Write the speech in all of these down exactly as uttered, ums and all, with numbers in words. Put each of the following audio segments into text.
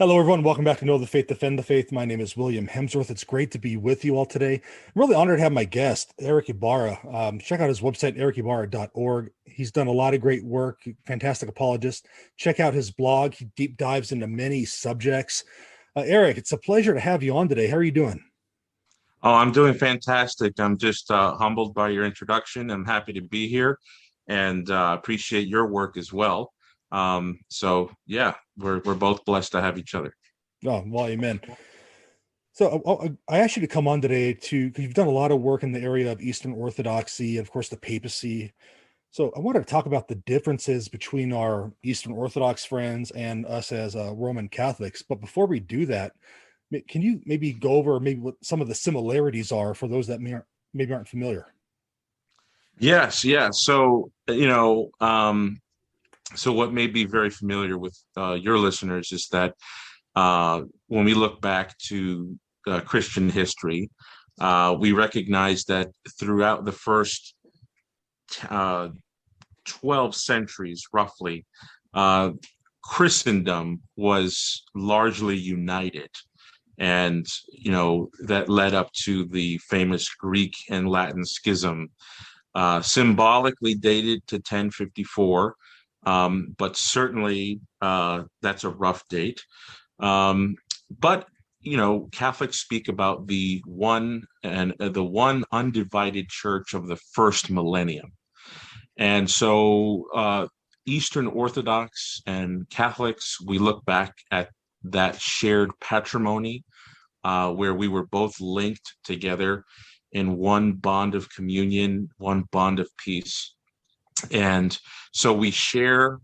Hello, everyone. Welcome back to Know the Faith, Defend the Faith. My name is William Hemsworth. It's great to be with you all today. I'm really honored to have my guest, Erick Ybarra. Um, check out his website, erick ybarra dot org. He's done a lot of great work, fantastic apologist. Check out his blog. He deep dives into many subjects. Uh, Erick, it's a pleasure to have you on today. How are you doing? Oh, I'm doing fantastic. I'm just uh, humbled by your introduction. I'm happy to be here and uh, appreciate your work as well. Um, so yeah, we're, we're both blessed to have each other. Oh, well, amen. So oh, I asked you to come on today to, cause you've done a lot of work in the area of Eastern Orthodoxy and of course the papacy. So I wanted to talk about the differences between our Eastern Orthodox friends and us as uh, Roman Catholics. But before we do that, can you maybe go over maybe what some of the similarities are for those that may aren't, maybe aren't familiar? Yes. Yeah. So, you know, um, So what may be very familiar with uh, your listeners is that uh, when we look back to uh, Christian history, uh, we recognize that throughout the first uh, twelve centuries, roughly, uh, Christendom was largely united. And, you know, that led up to the famous Greek and Latin schism, uh, symbolically dated to ten fifty-four. Um, but certainly uh, that's a rough date. Um, but, you know, Catholics speak about the one and uh, the one undivided church of the first millennium. And so uh, Eastern Orthodox and Catholics, we look back at that shared patrimony uh, where we were both linked together in one bond of communion, one bond of peace. And so we share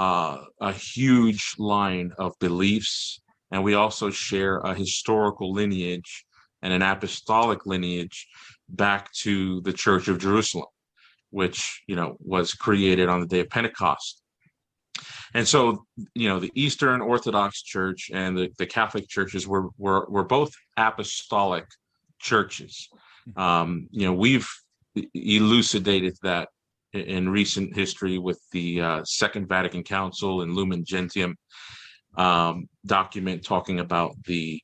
uh, a huge line of beliefs, and we also share a historical lineage and an apostolic lineage back to the Church of Jerusalem, which, you know, was created on the day of Pentecost. And so, you know, the Eastern Orthodox Church and the, the Catholic churches were, were, were both apostolic churches. Um, you know, we've elucidated that in recent history with the uh, Second Vatican Council and Lumen Gentium um, document talking about the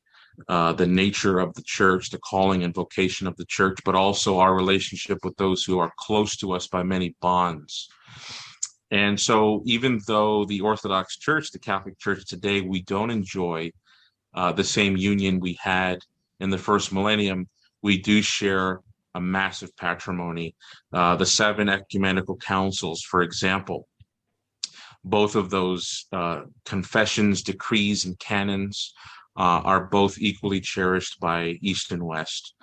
uh, the nature of the church, the calling and vocation of the church, but also our relationship with those who are close to us by many bonds. And so even though the Orthodox Church, the Catholic Church today, we don't enjoy uh, the same union we had in the first millennium, we do share a massive patrimony. Uh, the seven ecumenical councils, for example, both of those uh, confessions, decrees, and canons uh, are both equally cherished by East and West.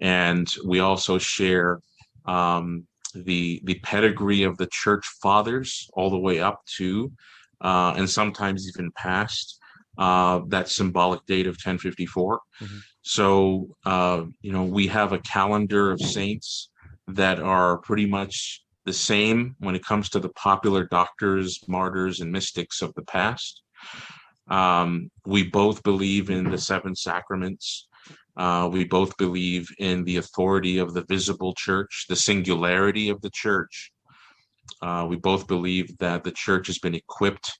And we also share um, the, the pedigree of the church fathers all the way up to, uh, and sometimes even past, uh, that symbolic date of ten fifty-four. Mm-hmm. So, uh, you know, we have a calendar of saints that are pretty much the same when it comes to the popular doctors, martyrs, and mystics of the past. Um, we both believe in the seven sacraments. Uh, we both believe in the authority of the visible church, the singularity of the church. Uh, we both believe that the church has been equipped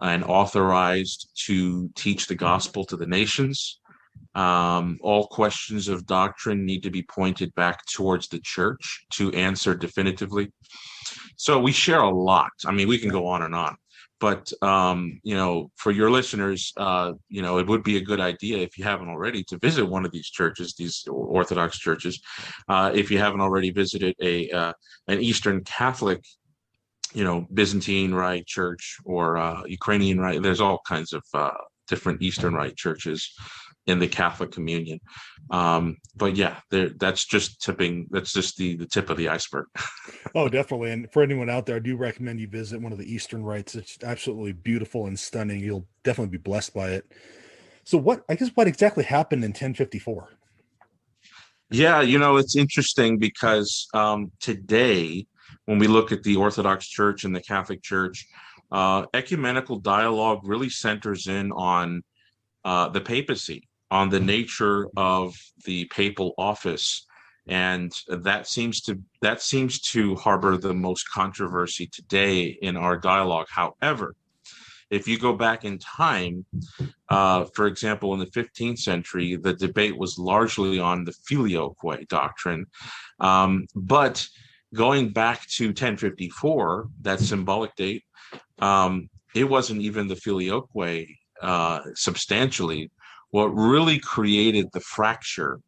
and authorized to teach the gospel to the nations. Um, all questions of doctrine need to be pointed back towards the church to answer definitively. So we share a lot. I mean, we can go on and on, but, um, you know, for your listeners, uh, you know, it would be a good idea if you haven't already to visit one of these churches, these Orthodox churches. Uh, if you haven't already visited a, uh, an Eastern Catholic, you know, Byzantine Rite church or, uh, Ukrainian Rite, there's all kinds of, uh, different Eastern Rite churches in the Catholic communion. Um, but yeah, there that's just tipping, that's just the, the tip of the iceberg. Oh, definitely. And for anyone out there, I do recommend you visit one of the Eastern Rites. It's absolutely beautiful and stunning. You'll definitely be blessed by it. So what, I guess, what exactly happened in ten fifty-four? Yeah, you know, it's interesting because um, today, when we look at the Orthodox Church and the Catholic Church, uh, ecumenical dialogue really centers in on uh, the papacy, on the nature of the papal office, and that seems to that seems to harbor the most controversy today in our dialogue. However, If you go back in time, uh, for example, in the fifteenth century, the debate was largely on the Filioque doctrine. Um, but going back to ten fifty-four, that symbolic date, um, it wasn't even the Filioque uh, substantially. What really created the fracture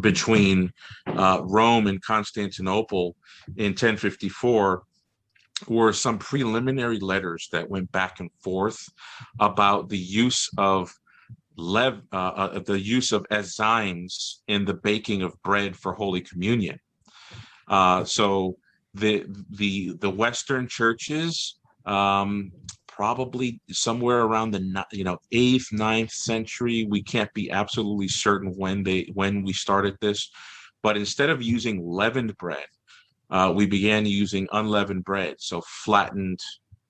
between uh, Rome and Constantinople in ten fifty-four were some preliminary letters that went back and forth about the use of lev, uh, uh, the use of enzymes in the baking of bread for Holy Communion. Uh, so the the the Western churches, um, probably somewhere around the you know eighth, ninth century. We can't be absolutely certain when they when we started this, but instead of using leavened bread, Uh, we began using unleavened bread, so flattened,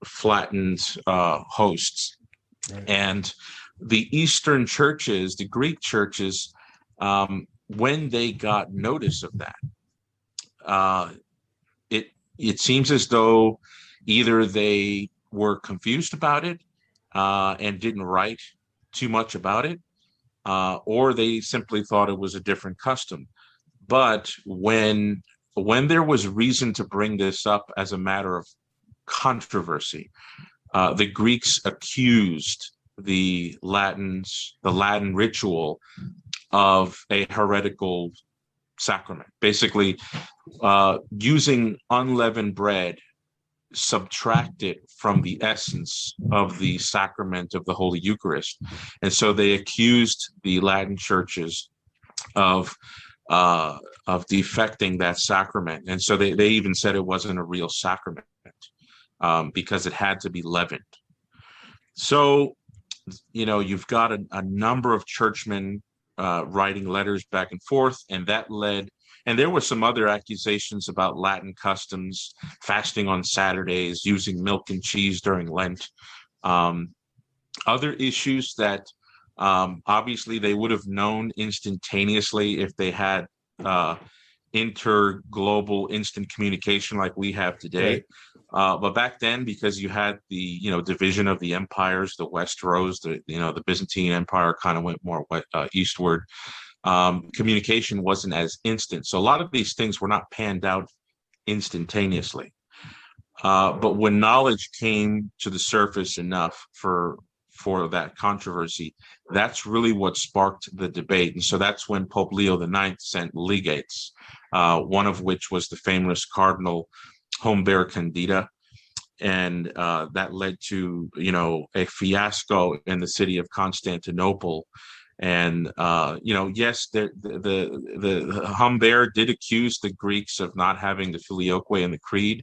flattened uh, hosts. Right. And the Eastern churches, the Greek churches, um, when they got notice of that, uh, it it seems as though either they were confused about it uh, and didn't write too much about it, uh, or they simply thought it was a different custom. But when When there was reason to bring this up as a matter of controversy, uh, the Greeks accused the Latins, the Latin ritual, of a heretical sacrament. Basically, uh, using unleavened bread subtracted from the essence of the sacrament of the Holy Eucharist. And so they accused the Latin churches of Uh, of defecting that sacrament. And so they, they even said it wasn't a real sacrament um, because it had to be leavened. So, you know, you've got a, a number of churchmen uh, writing letters back and forth, and that led, and there were some other accusations about Latin customs, fasting on Saturdays, using milk and cheese during Lent, um, other issues that Um, obviously, they would have known instantaneously if they had uh, inter-global instant communication like we have today. Uh, but back then, because you had the you know division of the empires, the West rose, the you know the Byzantine Empire kind of went more west, uh, eastward. Um, communication wasn't as instant, so a lot of these things were not panned out instantaneously. Uh, but when knowledge came to the surface enough for for that controversy, that's really what sparked the debate. And so that's when Pope Leo the ninth sent legates, uh, one of which was the famous Cardinal Humbert Candida. And uh, that led to, you know, a fiasco in the city of Constantinople. And, uh, you know, yes, the, the, the, the Humbert did accuse the Greeks of not having the Filioque and the creed.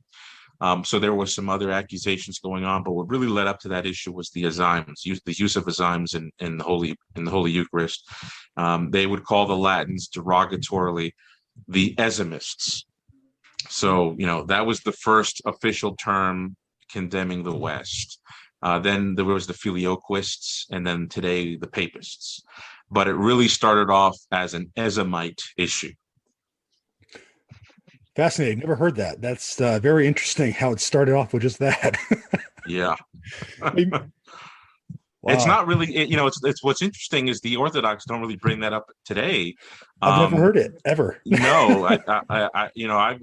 Um, so there were some other accusations going on, but what really led up to that issue was the enzymes, use, the use of enzymes in, in the Holy in the Holy Eucharist. Um, they would call the Latins derogatorily the enzymists. So you know that was the first official term condemning the West. Uh, then there was the Filioquists, and then today the Papists. But it really started off as an enzymite issue. Fascinating. Never heard that. That's uh, very interesting how it started off with just that. Yeah. Wow. It's not really, it, you know, it's, it's what's interesting is the Orthodox don't really bring that up today. I've um, never heard it ever. No, I, I, I, you know, I've,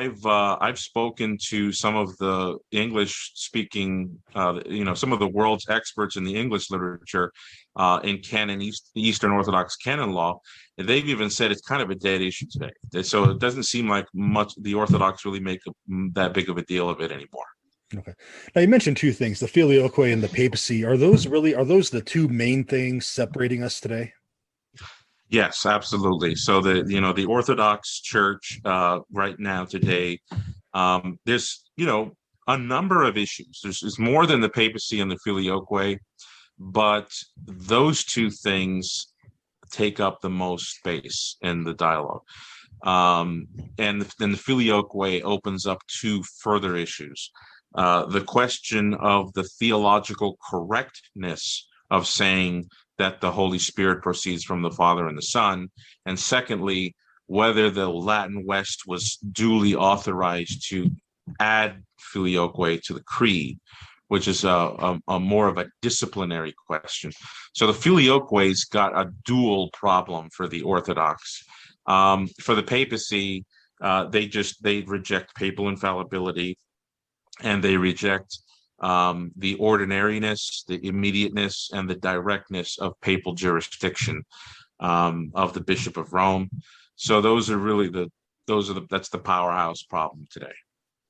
I've, uh, I've spoken to some of the English speaking, uh, you know, some of the world's experts in the English literature uh, in canon, East, Eastern Orthodox canon law. And they've even said it's kind of a dead issue today. So it doesn't seem like much the Orthodox really make a, that big of a deal of it anymore. Okay. Now you mentioned two things, the Filioque and the papacy. Are those really, are those the two main things separating us today? Yes, absolutely. So the you know the Orthodox Church uh, right now today, um, there's you know a number of issues. There's, there's more than the papacy and the Filioque, but those two things take up the most space in the dialogue. Um, and then the Filioque opens up two further issues: uh, the question of the theological correctness of saying that the Holy Spirit proceeds from the Father and the Son, and secondly, whether the Latin West was duly authorized to add Filioque to the Creed, which is a, a, a more of a disciplinary question. So the Filioque's got a dual problem for the Orthodox. Um, for the papacy, uh, they just they reject papal infallibility, and they reject um, the ordinariness, the immediateness, and the directness of papal jurisdiction um, of the Bishop of Rome. So those are really the those are the that's the powerhouse problem today.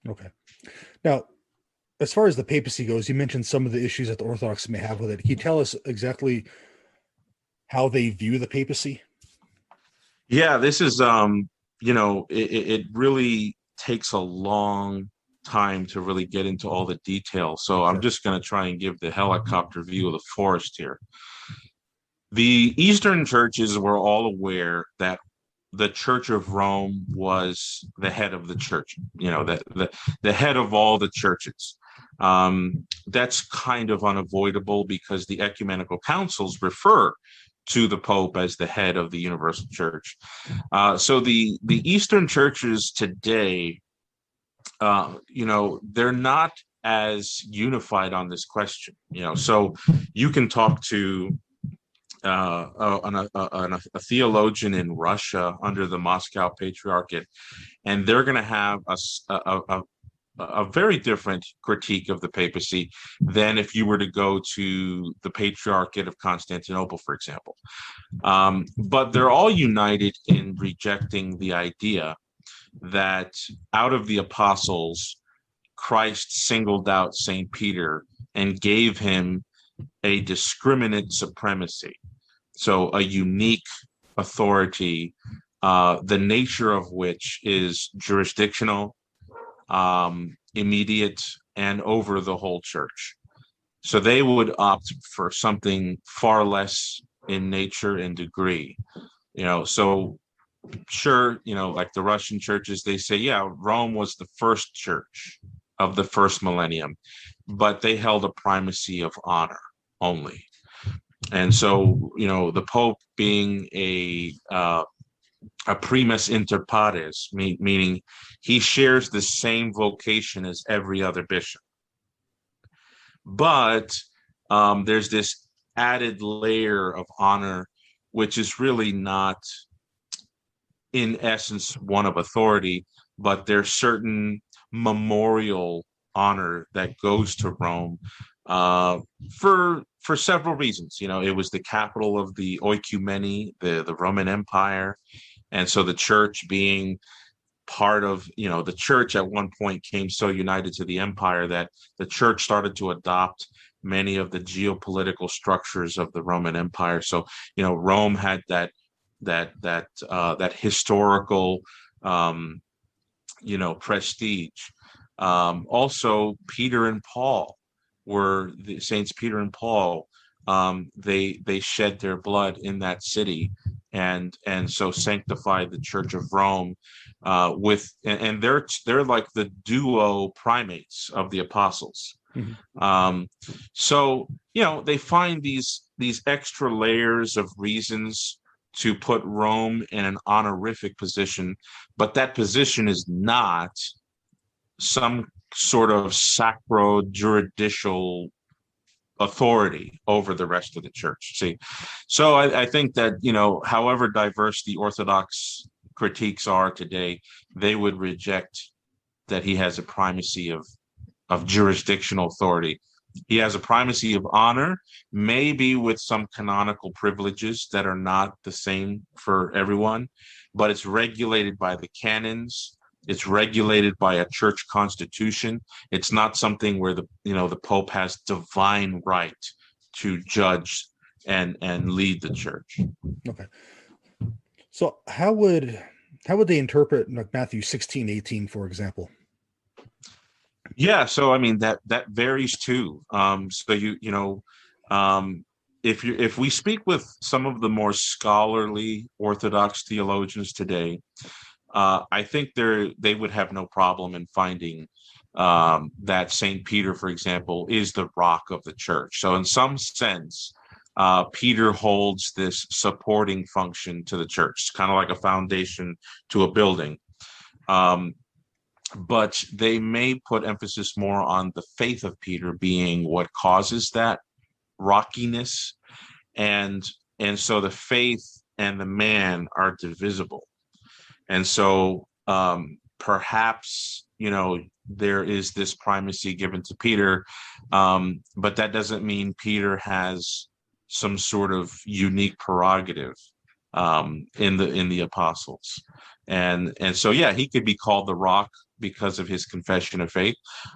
Okay. Now, as far as the papacy goes, you mentioned some of the issues that the Orthodox may have with it. Can you tell us exactly how they view the papacy? Yeah, this is, um, you know, it, it really takes a long time to really get into all the details. So I'm just going to try and give the helicopter view of the forest here. The Eastern churches were all aware that the Church of Rome was the head of the church, you know, the, the, the head of all the churches. Um, that's kind of unavoidable because the ecumenical councils refer to the Pope as the head of the universal church. Uh, so the, the Eastern churches today, uh, you know, they're not as unified on this question, you know, so you can talk to Uh, a, a, a, a theologian in Russia under the Moscow Patriarchate, and they're going to have a, a, a, a very different critique of the papacy than if you were to go to the Patriarchate of Constantinople, for example. Um, but they're all united in rejecting the idea that out of the apostles, Christ singled out Saint Peter and gave him a discriminant supremacy. So a unique authority, uh, the nature of which is jurisdictional, um, immediate, and over the whole church. So they would opt for something far less in nature and degree. You know, so sure, you know, like the Russian churches, they say, yeah, Rome was the first church of the first millennium, but they held a primacy of honor only. And so, you know, the Pope being a uh, a primus inter pares, me- meaning he shares the same vocation as every other bishop. But um, there's this added layer of honor, which is really not in essence one of authority, but there's certain memorial honor that goes to Rome uh, for for several reasons. You know, it was the capital of the oikumene, the, the Roman Empire. And so the church being part of, you know, the church at one point came so united to the empire that the church started to adopt many of the geopolitical structures of the Roman Empire. So, you know, Rome had that, that, that, uh, that historical, um, you know, prestige. Um, also, Peter and Paul were the Saints Peter and Paul. Um, they they shed their blood in that city, and and so sanctified the Church of Rome. Uh, with and, and they're they're like the duo primates of the apostles. Mm-hmm. Um, so you know they find these these extra layers of reasons to put Rome in an honorific position, but that position is not some sort of sacro-juridical authority over the rest of the church. See, so I, I think that, you know, however diverse the Orthodox critiques are today, they would reject that he has a primacy of, of jurisdictional authority. He has a primacy of honor, maybe with some canonical privileges that are not the same for everyone, but it's regulated by the canons. It's regulated by a church constitution. It's not something where the, you know, the Pope has divine right to judge and and lead the church. Okay. So how would how would they interpret Matthew sixteen eighteen, for example? Yeah, so I mean that that varies too. Um, so you you know, um, if you if we speak with some of the more scholarly Orthodox theologians today, Uh, I think they they would have no problem in finding um, that Saint Peter, for example, is the rock of the church. So in some sense, uh, Peter holds this supporting function to the church. It's kind of like a foundation to a building. Um, but they may put emphasis more on the faith of Peter being what causes that rockiness, and and so the faith and the man are divisible. And so um, perhaps, you know, there is this primacy given to Peter, um, but that doesn't mean Peter has some sort of unique prerogative um, in the in the apostles. And and so, yeah, he could be called the rock because of his confession of faith.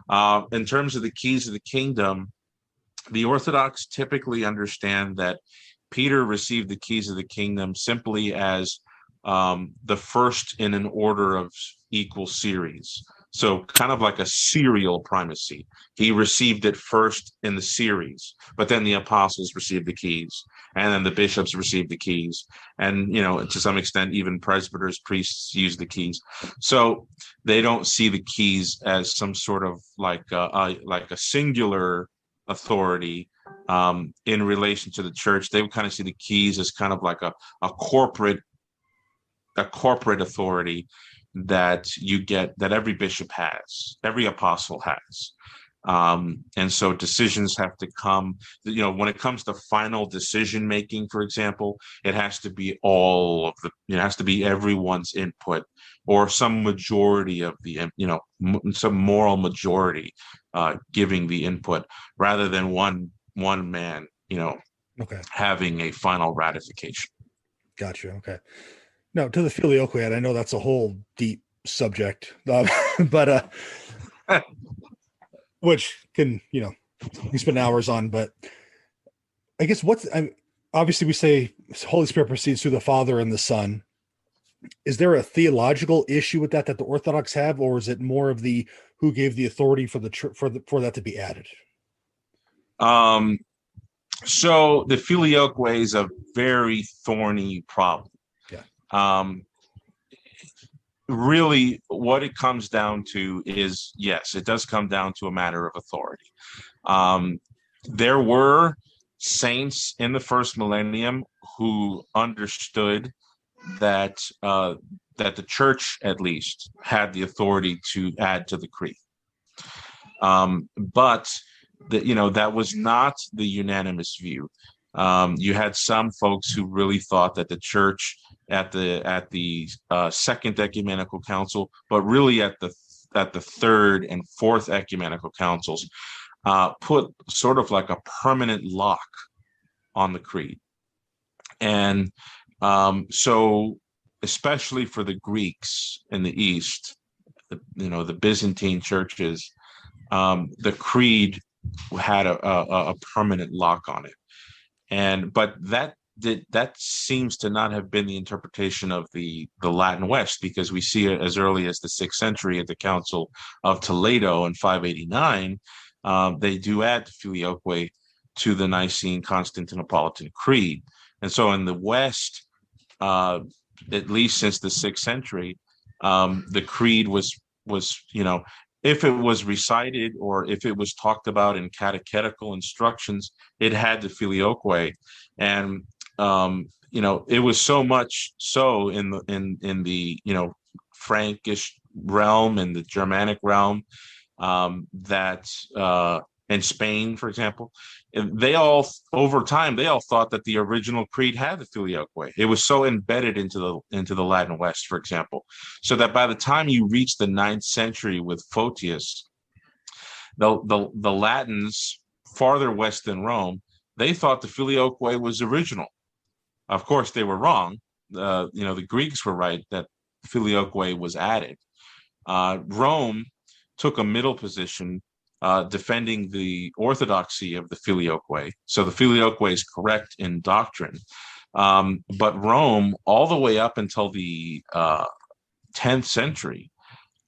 Uh, in terms of the keys of the kingdom, the Orthodox typically understand that Peter received the keys of the kingdom simply as um, the first in an order of equal series. So kind of like a serial primacy. He received it first in the series, but then the apostles received the keys, and then the bishops received the keys. And, you know, to some extent, even presbyters, priests use the keys. So they don't see the keys as some sort of like a, a, like a singular authority um, in relation to the church. They would kind of see the keys as kind of like a, a corporate, a corporate authority that you get, that every bishop has, every apostle has. Um, and so decisions have to come, you know, when it comes to final decision making, for example, it has to be all of the, it has to be everyone's input, or some majority of the, you know, m- some moral majority uh, giving the input, rather than one, one man, you know, okay, having a final ratification. Gotcha. Okay. No, to the Filioque, and I know that's a whole deep subject, uh, but uh, which can, you know, we spend hours on. But I guess what's I'm, obviously we say Holy Spirit proceeds through the Father and the Son. Is there a theological issue with that that the Orthodox have, or is it more of the who gave the authority for the for the, for that to be added? Um, so the Filioque is a very thorny problem. Um, really what it comes down to is, yes, it does come down to a matter of authority. Um, there were saints in the first millennium who understood that, uh, that the church at least had the authority to add to the creed. Um, but the, you know, that was not the unanimous view. Um, you had some folks who really thought that the church at the at the uh, Second Ecumenical Council, but really at the at the Third and Fourth Ecumenical Councils, uh, put sort of like a permanent lock on the creed. And um, so, especially for the Greeks in the East, you know, the Byzantine churches, um, the creed had a, a, a permanent lock on it. And but that did, that seems to not have been the interpretation of the, the Latin West, because we see it as early as the sixth century at the Council of Toledo in five eighty-nine. Um, they do add the Filioque to the Nicene-Constantinopolitan creed. And so in the West, uh, at least since the sixth century, um, the creed was was, you know, if it was recited or if it was talked about in catechetical instructions, it had the Filioque. And, um, you know, it was so much so in the, in, in the, you know, Frankish realm and the Germanic realm, um, that, uh, in Spain, for example, they all, over time, they all thought that the original creed had the Filioque. It was so embedded into the into the Latin West, for example, so that by the time you reach the ninth century with Photius, the, the, the Latins farther west than Rome, they thought the Filioque was original. Of course, they were wrong. Uh, you know, the Greeks were right that Filioque was added. Uh, Rome took a middle position, Uh, defending the orthodoxy of the Filioque. So the Filioque is correct in doctrine. Um, but Rome, all the way up until the uh, tenth century,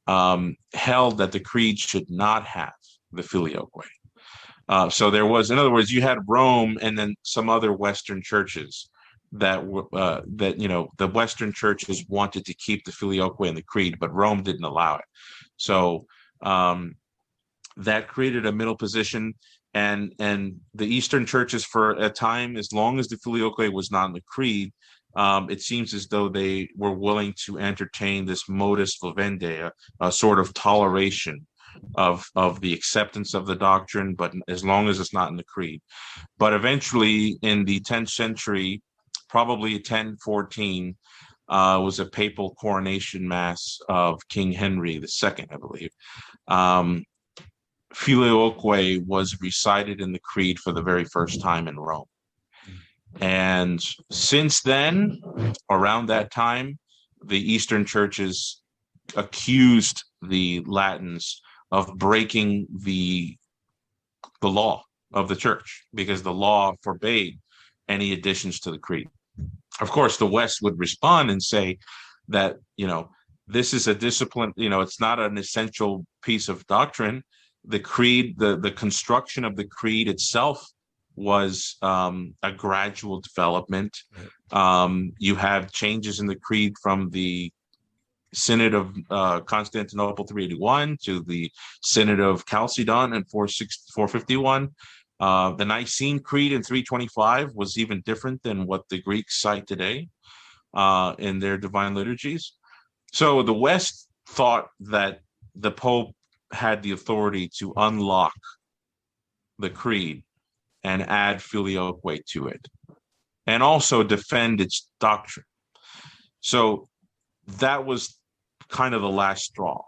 um, held that the creed should not have the Filioque. Uh, so there was, in other words, you had Rome and then some other Western churches that, uh, that you know, the Western churches wanted to keep the Filioque in the creed, but Rome didn't allow it. So, um, that created a middle position, and and the Eastern churches for a time, as long as the Filioque was not in the creed, um, it seems as though they were willing to entertain this modus vivendi, a, a sort of toleration of of the acceptance of the doctrine, but as long as it's not in the creed. But eventually, in the tenth century, probably ten fourteen, uh, was a papal coronation mass of King Henry the Second, I believe. Um, Filioque was recited in the creed for the very first time in Rome. And since then, around that time, the Eastern churches accused the Latins of breaking the the law of the church, because the law forbade any additions to the creed. Of course, the West would respond and say that, you know, this is a discipline, you know, it's not an essential piece of doctrine. The creed, the, the construction of the creed itself was um, a gradual development. Um, you have changes in the creed from the Synod of uh, Constantinople three eighty-one to the Synod of Chalcedon in four fifty-one. Uh, the Nicene Creed in three twenty-five was even different than what the Greeks cite today uh, in their divine liturgies. So the West thought that the Pope had the authority to unlock the creed and add Filioque to it, and also defend its doctrine. So that was kind of the last straw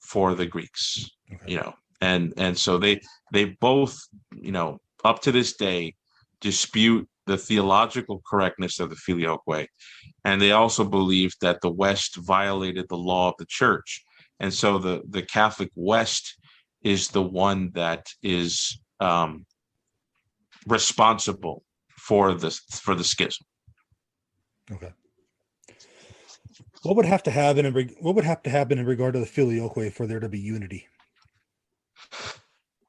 for the Greeks, okay. you know, and and so they they both, you know, up to this day, dispute the theological correctness of the Filioque, and they also believe that the West violated the law of the Church, and so the the Catholic West is the one that is um, responsible for this for the schism. Okay. What would have to happen in what would have to happen in regard to the Filioque for there to be unity?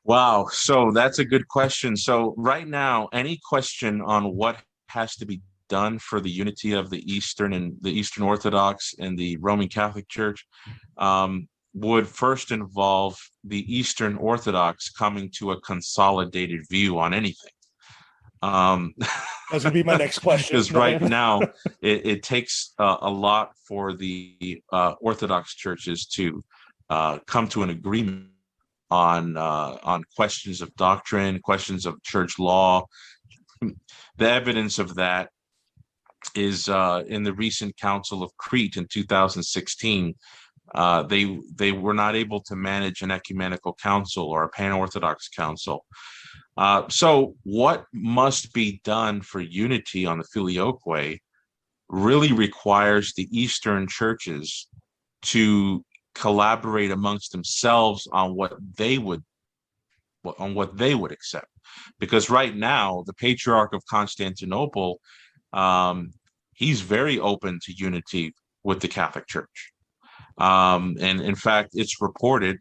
Wow, so that's a good question. So right now, any question on what has to be done for the unity of the Eastern and the Eastern Orthodox and the Roman Catholic Church um, would first involve the Eastern Orthodox coming to a consolidated view on anything. Um, That's going to be my next question. Because right now, it, it takes uh, a lot for the uh, Orthodox churches to uh, come to an agreement on uh, on questions of doctrine, questions of church law. The evidence of that is uh, in the recent Council of Crete in two thousand sixteen. Uh, they they were not able to manage an ecumenical council or a pan-Orthodox council. Uh, so what must be done for unity on the Filioque really requires the Eastern churches to collaborate amongst themselves on what they would on what they would accept. Because right now, the Patriarch of Constantinople, um, he's very open to unity with the Catholic Church. Um, and in fact, it's reported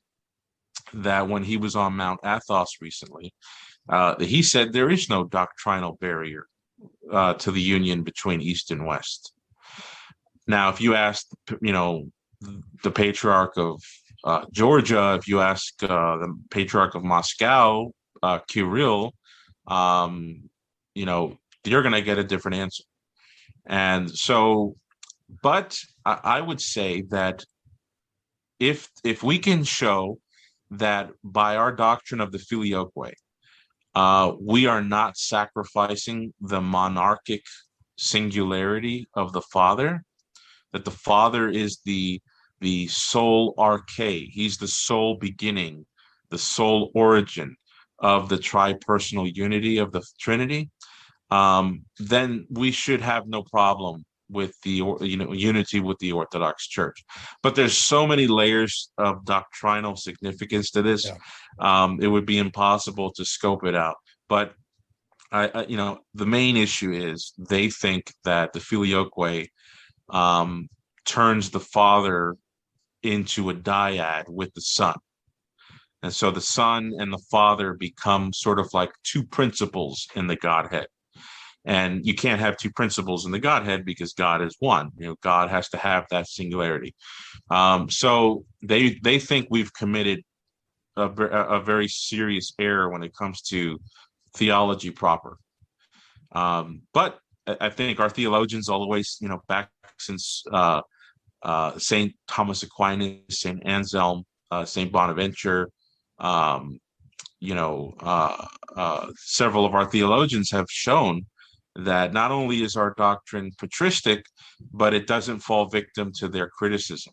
that when he was on Mount Athos recently, Uh, he said there is no doctrinal barrier uh, to the union between East and West. Now, if you ask, you know, the Patriarch of uh, Georgia, if you ask uh, the Patriarch of Moscow, uh, Kirill, um, you know, you're going to get a different answer. And so, but I, I would say that if if we can show that by our doctrine of the Filioque, Uh, we are not sacrificing the monarchic singularity of the Father, that the Father is the the sole arche, he's the sole beginning, the sole origin of the tri-personal unity of the Trinity, um, then we should have no problem with the you know unity with the Orthodox Church. But there's so many layers of doctrinal significance to this. Yeah. Um, it would be impossible to scope it out. But I, I you know the main issue is they think that the Filioque um, turns the Father into a dyad with the Son, and so the Son and the Father become sort of like two principles in the Godhead. And you can't have two principles in the Godhead because God is one. You know, God has to have that singularity. Um, so they they think we've committed a, a very serious error when it comes to theology proper. Um, but I think our theologians all the way, you know, back since uh, uh, Saint Thomas Aquinas, Saint Anselm, uh, Saint Bonaventure, um, you know, uh, uh, several of our theologians have shown that not only is our doctrine patristic, but it doesn't fall victim to their criticism.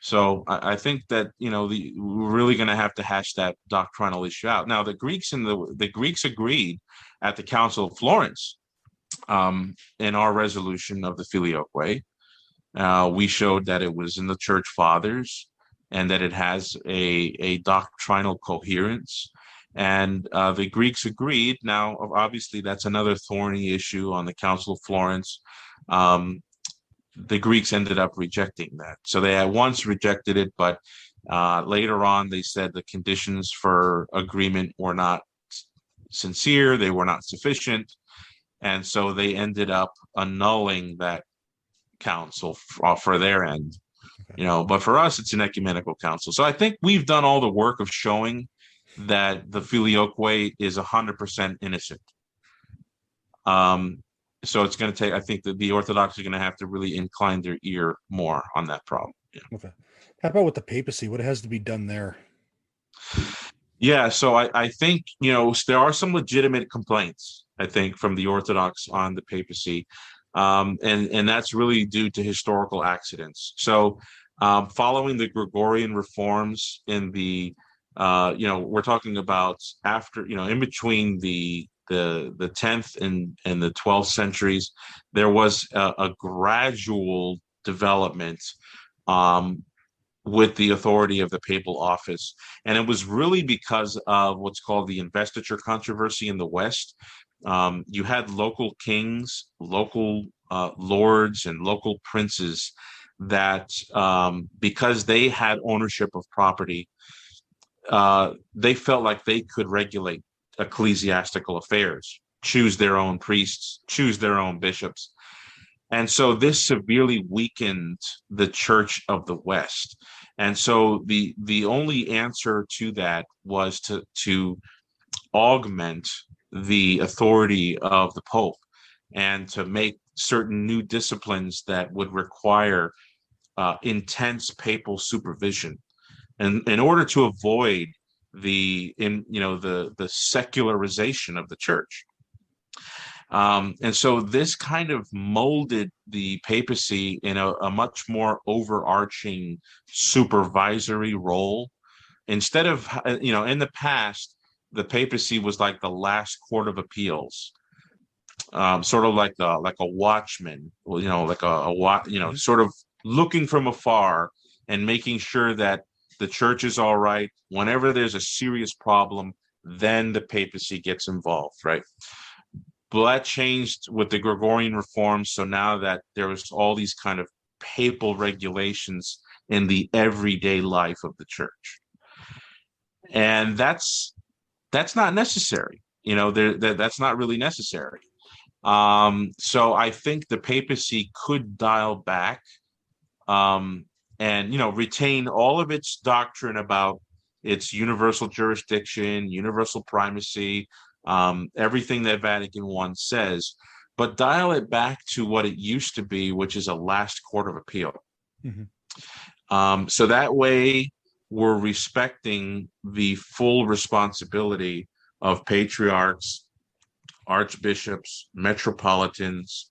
So I, I think that, you know, the, we're really going to have to hash that doctrinal issue out. Now, the Greeks and the the Greeks agreed at the Council of Florence. Um, in our resolution of the Filioque, uh, we showed that it was in the Church Fathers and that it has a, a doctrinal coherence. And uh, the Greeks agreed. Now, obviously, that's another thorny issue on the Council of Florence. Um, the Greeks ended up rejecting that. So they at once rejected it, but uh, later on, they said the conditions for agreement were not sincere, they were not sufficient. And so they ended up annulling that council for, for their end, you know, but for us, it's an ecumenical council. So I think we've done all the work of showing that the Filioque is one hundred percent innocent. Um, so it's going to take, I think that the Orthodox are going to have to really incline their ear more on that problem. Yeah. Okay. How about with the papacy? What has to be done there? Yeah. So I, I think, you know, there are some legitimate complaints, I think, from the Orthodox on the papacy. Um, and, and that's really due to historical accidents. So um, following the Gregorian reforms in the, uh, you know, we're talking about after, you know, in between the the the tenth and, and the twelfth centuries, there was a, a gradual development um, with the authority of the papal office. And it was really because of what's called the Investiture Controversy in the West. Um, you had local kings, local uh, lords, and local princes that, um, because they had ownership of property, uh, they felt like they could regulate ecclesiastical affairs, choose their own priests, choose their own bishops. And so this severely weakened the Church of the West. And so the the only answer to that was to to augment the authority of the Pope and to make certain new disciplines that would require uh, intense papal supervision, and in order to avoid the in you know the the secularization of the Church. Um, and so this kind of molded the papacy in a, a much more overarching supervisory role. Instead of, you know, in the past, the papacy was like the last court of appeals, um, sort of like the like a watchman, you know, like a, a you know, sort of looking from afar and making sure that the Church is all right. Whenever there's a serious problem, then the papacy gets involved, right? But that changed with the Gregorian reforms. So now that there was all these kind of papal regulations in the everyday life of the Church, and that's. That's not necessary. You know, there, there, that's not really necessary. Um, so I think the papacy could dial back um, and, you know, retain all of its doctrine about its universal jurisdiction, universal primacy, um, everything that Vatican the First says, but dial it back to what it used to be, which is a last court of appeal. Mm-hmm. Um, so that way, we're respecting the full responsibility of patriarchs, archbishops, metropolitans,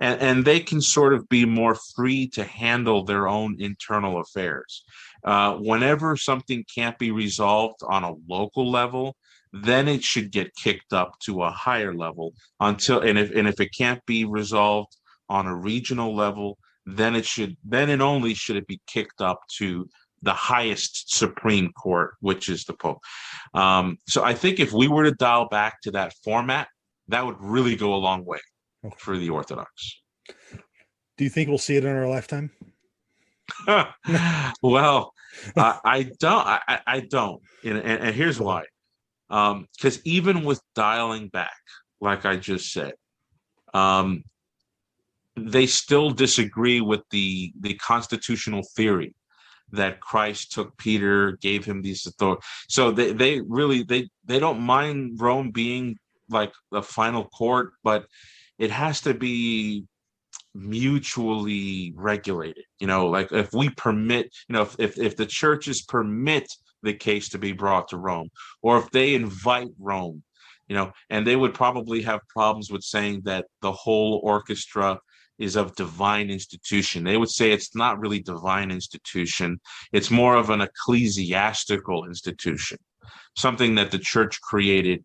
and, and they can sort of be more free to handle their own internal affairs. Uh, whenever something can't be resolved on a local level, then it should get kicked up to a higher level until, and if, and if it can't be resolved on a regional level, then it should, then and only should it be kicked up to the highest Supreme Court, which is the Pope. Um, so I think if we were to dial back to that format, that would really go a long way for the Orthodox. Do you think we'll see it in our lifetime? Well, uh, I don't. I, I don't. And, and, and here's why. Um, because even with dialing back, like I just said, um, they still disagree with the, the constitutional theory that Christ took Peter, gave him these authority. So they, they really, they, they don't mind Rome being like the final court, but it has to be mutually regulated. You know, like if we permit, you know, if, if, if the churches permit the case to be brought to Rome, or if they invite Rome, you know, and they would probably have problems with saying that the whole orchestra is of divine institution. They would say it's not really divine institution. It's more of an ecclesiastical institution, something that the church created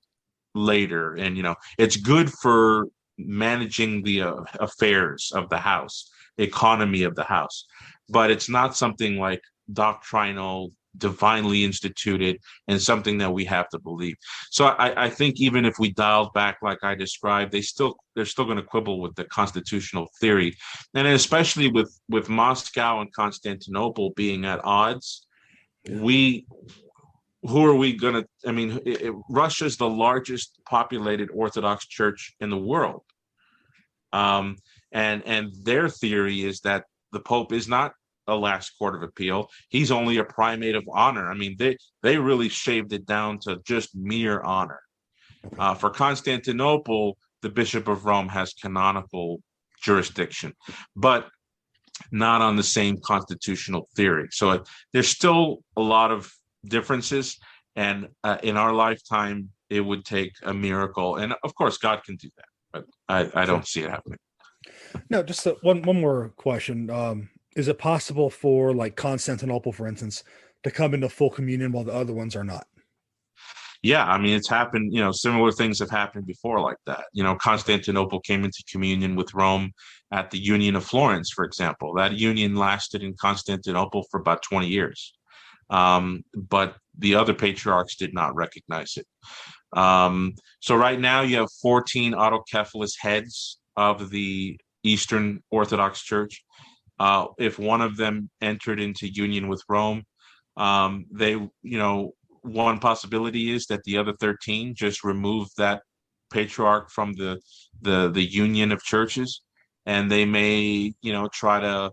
later. And, you know, it's good for managing the uh, affairs of the house, economy of the house, but it's not something like doctrinal, divinely instituted, and something that we have to believe. So I, I think even if we dialed back, like I described, they still they're still going to quibble with the constitutional theory, and especially with with Moscow and Constantinople being at odds. Yeah. We, who are we going to? I mean, it, it, Russia's the largest populated Orthodox church in the world, um, and and their theory is that the Pope is not a last court of appeal. He's only a primate of honor. I mean, they they really shaved it down to just mere honor. Uh, for Constantinople, the Bishop of Rome has canonical jurisdiction, but not on the same constitutional theory. So uh, there's still a lot of differences, and uh, in our lifetime, it would take a miracle. And of course, God can do that, but I, I don't see it happening. No, just uh, one one more question. Um... Is it possible for, like, Constantinople, for instance, to come into full communion while the other ones are not? Yeah, I mean, it's happened, you know, similar things have happened before like that. You know, Constantinople came into communion with Rome at the Union of Florence, for example. That union lasted in Constantinople for about twenty years. Um, but the other patriarchs did not recognize it. Um, so right now you have fourteen autocephalous heads of the Eastern Orthodox Church. Uh, if one of them entered into union with Rome, um, they, you know, one possibility is that the other thirteen just remove that patriarch from the the the union of churches, and they may, you know, try to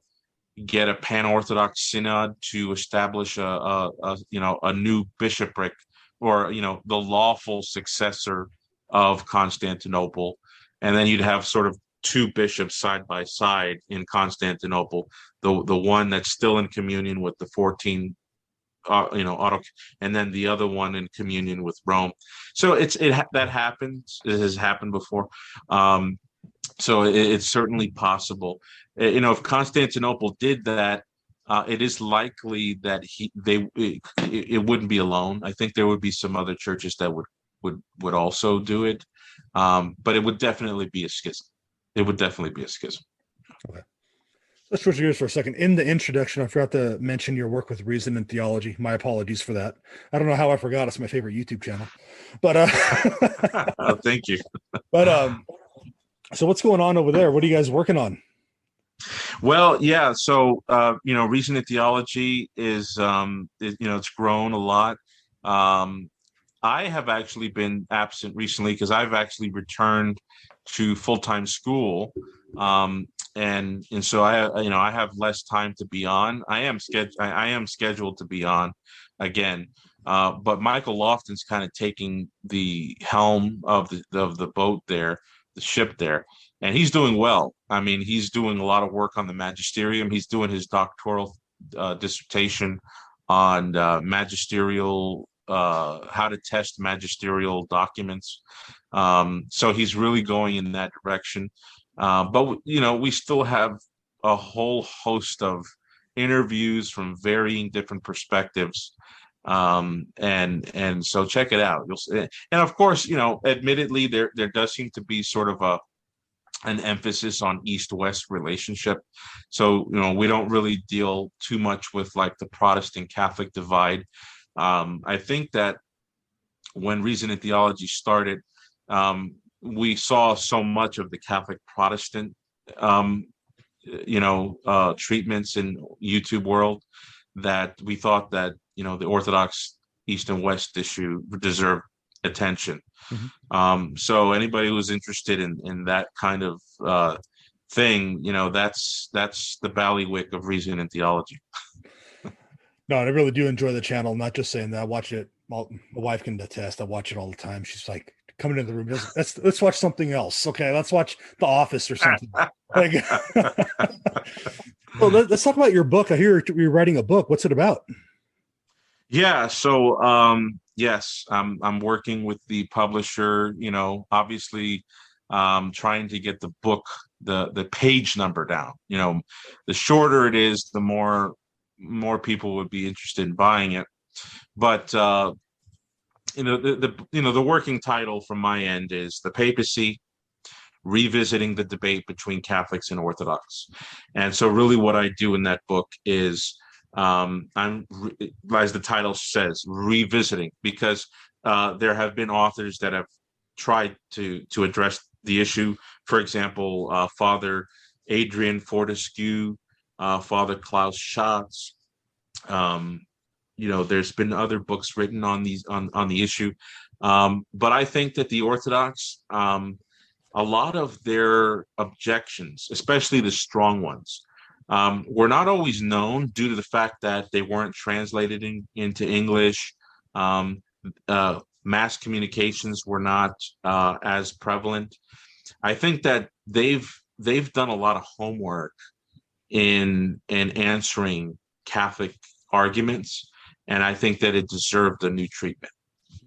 get a pan-Orthodox synod to establish a, a, a you know a new bishopric, or, you know, the lawful successor of Constantinople, and then you'd have sort of two bishops side by side in Constantinople, the the one that's still in communion with the fourteen, uh, you know, auto, and then the other one in communion with Rome. So it's it that happens. It has happened before. Um, so it, it's certainly possible. You know, if Constantinople did that, uh, it is likely that he they it, it wouldn't be alone. I think there would be some other churches that would would would also do it, um, but it would definitely be a schism. It would definitely be a schism. Okay. Let's switch gears for a second. In the introduction, I forgot to mention your work with Reason and Theology. My apologies for that. I don't know how I forgot. It's my favorite YouTube channel. But uh, oh, thank you. But um, so what's going on over there? What are you guys working on? Well, yeah. So uh, you know, Reason and Theology is um, it, you know, it's grown a lot. Um, I have actually been absent recently because I've actually returned to full-time school, um and and so I you know I have less time to be on. I am scheduled I am scheduled to be on again, uh but Michael Lofton's kind of taking the helm of the of the boat there, the ship there, and he's doing well. I mean, he's doing a lot of work on the magisterium. He's doing his doctoral uh, dissertation on uh, magisterial Uh, how to test magisterial documents. Um, so he's really going in that direction. Uh, but, you know, we still have a whole host of interviews from varying different perspectives. Um, and and so check it out. You'll see. And of course, you know, admittedly, there there does seem to be sort of a an emphasis on East-West relationship. So, you know, we don't really deal too much with, like, the Protestant Catholic divide. Um, I think that when Reason and Theology started, um, we saw so much of the Catholic Protestant, um, you know, uh, treatments in YouTube world that we thought that, you know, the Orthodox East and West issue deserved attention. Mm-hmm. Um, so anybody who's interested in, in that kind of uh, thing, you know, that's that's the ballywick of Reason and Theology. No, I really do enjoy the channel. I'm not just saying that. I watch it. My wife can attest. I watch it all the time. She's like, coming into the room. Let's let's watch something else. Okay, let's watch The Office or something. Like, well, let's talk about your book. I hear you're writing a book. What's it about? Yeah. So um, yes, I'm I'm working with the publisher. You know, obviously, um, trying to get the book the the page number down. You know, the shorter it is, the more more people would be interested in buying it. But uh, you know, the, the you know the working title from my end is The Papacy: Revisiting the Debate Between Catholics and Orthodox. And so, really, what I do in that book is, um, I'm as the title says, revisiting, because uh, there have been authors that have tried to to address the issue. For example, uh, Father Adrian Fortescue, uh, Father Klaus Schatz. Um, you know, there's been other books written on these on on the issue, um, but I think that the Orthodox, um, a lot of their objections, especially the strong ones, um, were not always known due to the fact that they weren't translated in, into English. Um, uh, mass communications were not uh, as prevalent. I think that they've they've done a lot of homework in in answering Catholic arguments, and I think that it deserved a new treatment,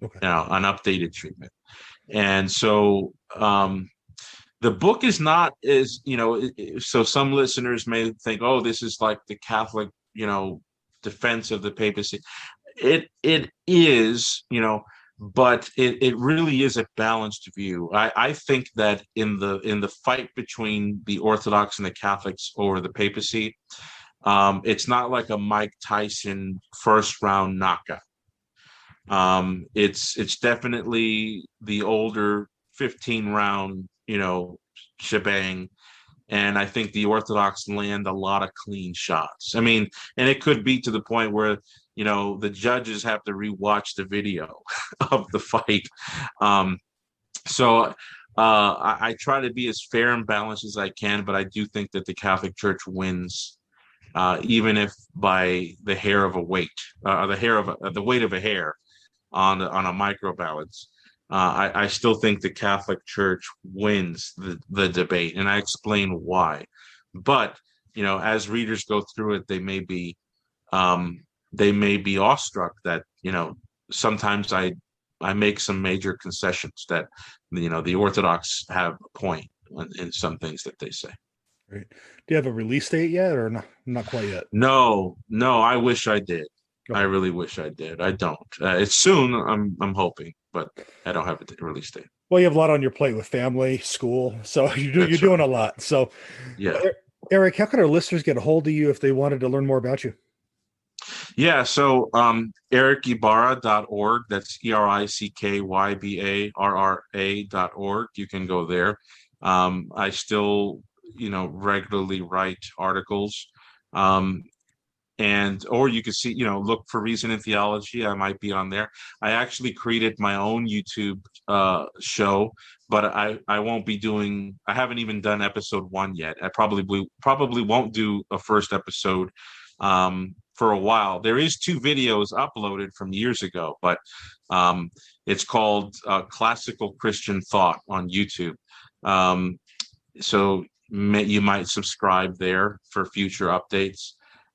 okay. you know, an updated treatment. And so um, the book is not is, you know, so some listeners may think, oh, this is like the Catholic, you know, defense of the papacy. It it is, you know, but it, it really is a balanced view. I, I think that in the in the fight between the Orthodox and the Catholics over the papacy, um, it's not like a Mike Tyson first round knockout. Um, it's it's definitely the older fifteen round, you know, shebang, and I think the Orthodox land a lot of clean shots. I mean, and it could be to the point where, you know, the judges have to rewatch the video of the fight. Um, so uh, I, I try to be as fair and balanced as I can, but I do think that the Catholic Church wins. Uh, even if by the hair of a weight, uh, the hair of a, the weight of a hair, on on a micro balance, uh, I, I still think the Catholic Church wins the, the debate, and I explain why. But you know, as readers go through it, they may be um, they may be awestruck that, you know, sometimes I I make some major concessions that, you know, the Orthodox have a point in, in some things that they say. Right. Do you have a release date yet, or not? Not quite yet. No, no. I wish I did. Okay. I really wish I did. I don't. Uh, it's soon. I'm. I'm hoping, but I don't have a release date. Well, you have a lot on your plate with family, school, so you do, you're right. doing a lot. So, yeah. Erick, how can our listeners get a hold of you if they wanted to learn more about you? Yeah. So, um, erick ybarra dot org. That's E R I C K Y B A R R A dot org. You can go there. Um, I still. you know, regularly write articles, um, and, or you can see, you know, look for Reason and Theology. I might be on there. I actually created my own YouTube uh, show, but I, I won't be doing, I haven't even done episode one yet. I probably, probably won't do a first episode um, for a while. There is two videos uploaded from years ago, but um, it's called uh, Classical Christian Thought on YouTube. Um, so, you might subscribe there for future updates.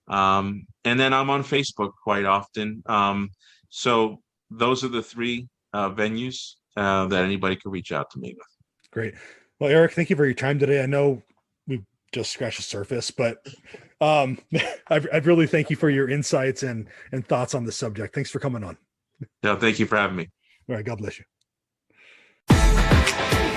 Um, and then I'm on Facebook quite often. Um, so those are the three uh, venues uh, that anybody can reach out to me with. Great. Well, Erick, thank you for your time today. I know we just scratched the surface, but um, I, I really thank you for your insights and, and thoughts on the subject. Thanks for coming on. Yeah, thank you for having me. All right. God bless you.